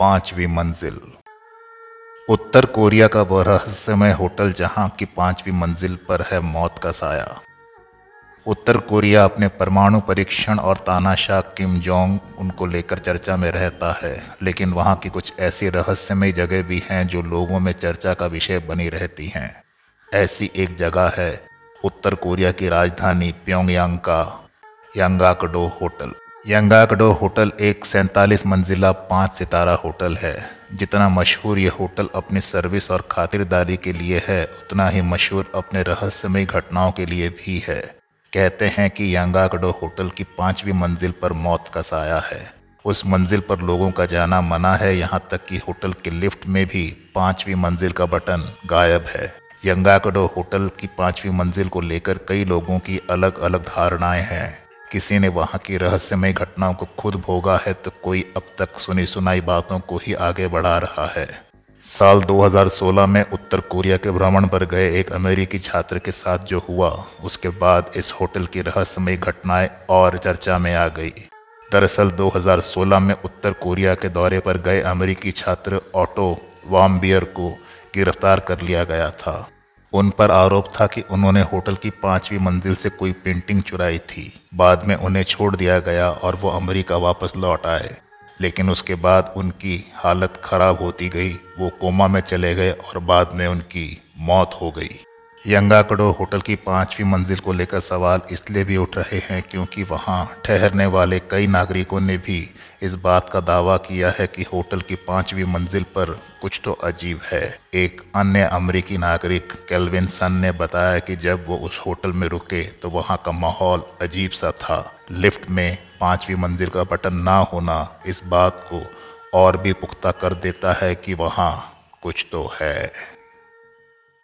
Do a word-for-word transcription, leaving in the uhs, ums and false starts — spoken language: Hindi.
पांचवी मंजिल। उत्तर कोरिया का वह रहस्यमय होटल जहां की पांचवी मंजिल पर है मौत का साया। उत्तर कोरिया अपने परमाणु परीक्षण और तानाशाह किम जोंग उनको लेकर चर्चा में रहता है, लेकिन वहां की कुछ ऐसी रहस्यमय जगह भी हैं जो लोगों में चर्चा का विषय बनी रहती हैं। ऐसी एक जगह है उत्तर कोरिया की राजधानी प्योंगयांग का यांगाकडो होटल। यांगाकडो होटल एक सैंतालीस मंजिला पाँच सितारा होटल है। जितना मशहूर ये होटल अपनी सर्विस और खातिरदारी के लिए है, उतना ही मशहूर अपने रहस्यमय घटनाओं के लिए भी है। कहते हैं कि यांगाकडो होटल की पांचवी मंजिल पर मौत का साया है। उस मंजिल पर लोगों का जाना मना है, यहाँ तक कि होटल के लिफ्ट में भी पांचवी मंजिल का बटन गायब है। यांगाकडो होटल की पांचवी मंजिल को लेकर कई लोगों की अलग अलग धारणाएं हैं। किसी ने वहां की रहस्यमय घटनाओं को खुद भोगा है, तो कोई अब तक सुनी सुनाई बातों को ही आगे बढ़ा रहा है। साल दो हज़ार सोलह में उत्तर कोरिया के भ्रमण पर गए एक अमेरिकी छात्र के साथ जो हुआ, उसके बाद इस होटल की रहस्यमय घटनाएं और चर्चा में आ गई। दरअसल दो हज़ार सोलह में उत्तर कोरिया के दौरे पर गए अमेरिकी छात्र ऑटो वाम्बियर को गिरफ्तार कर लिया गया था। उन पर आरोप था कि उन्होंने होटल की पांचवी मंजिल से कोई पेंटिंग चुराई थी। बाद में उन्हें छोड़ दिया गया और वो अमेरिका वापस लौट आए, लेकिन उसके बाद उनकी हालत ख़राब होती गई। वो कोमा में चले गए और बाद में उनकी मौत हो गई। यांगाकडो होटल की पांचवी मंजिल को लेकर सवाल इसलिए भी उठ रहे हैं क्योंकि वहां ठहरने वाले कई नागरिकों ने भी इस बात का दावा किया है कि होटल की पांचवी मंजिल पर कुछ तो अजीब है। एक अन्य अमेरिकी नागरिक कैलविन सन ने बताया कि जब वो उस होटल में रुके तो वहां का माहौल अजीब सा था। लिफ्ट में पांचवी मंजिल का बटन ना होना इस बात को और भी पुख्ता कर देता है कि वहाँ कुछ तो है।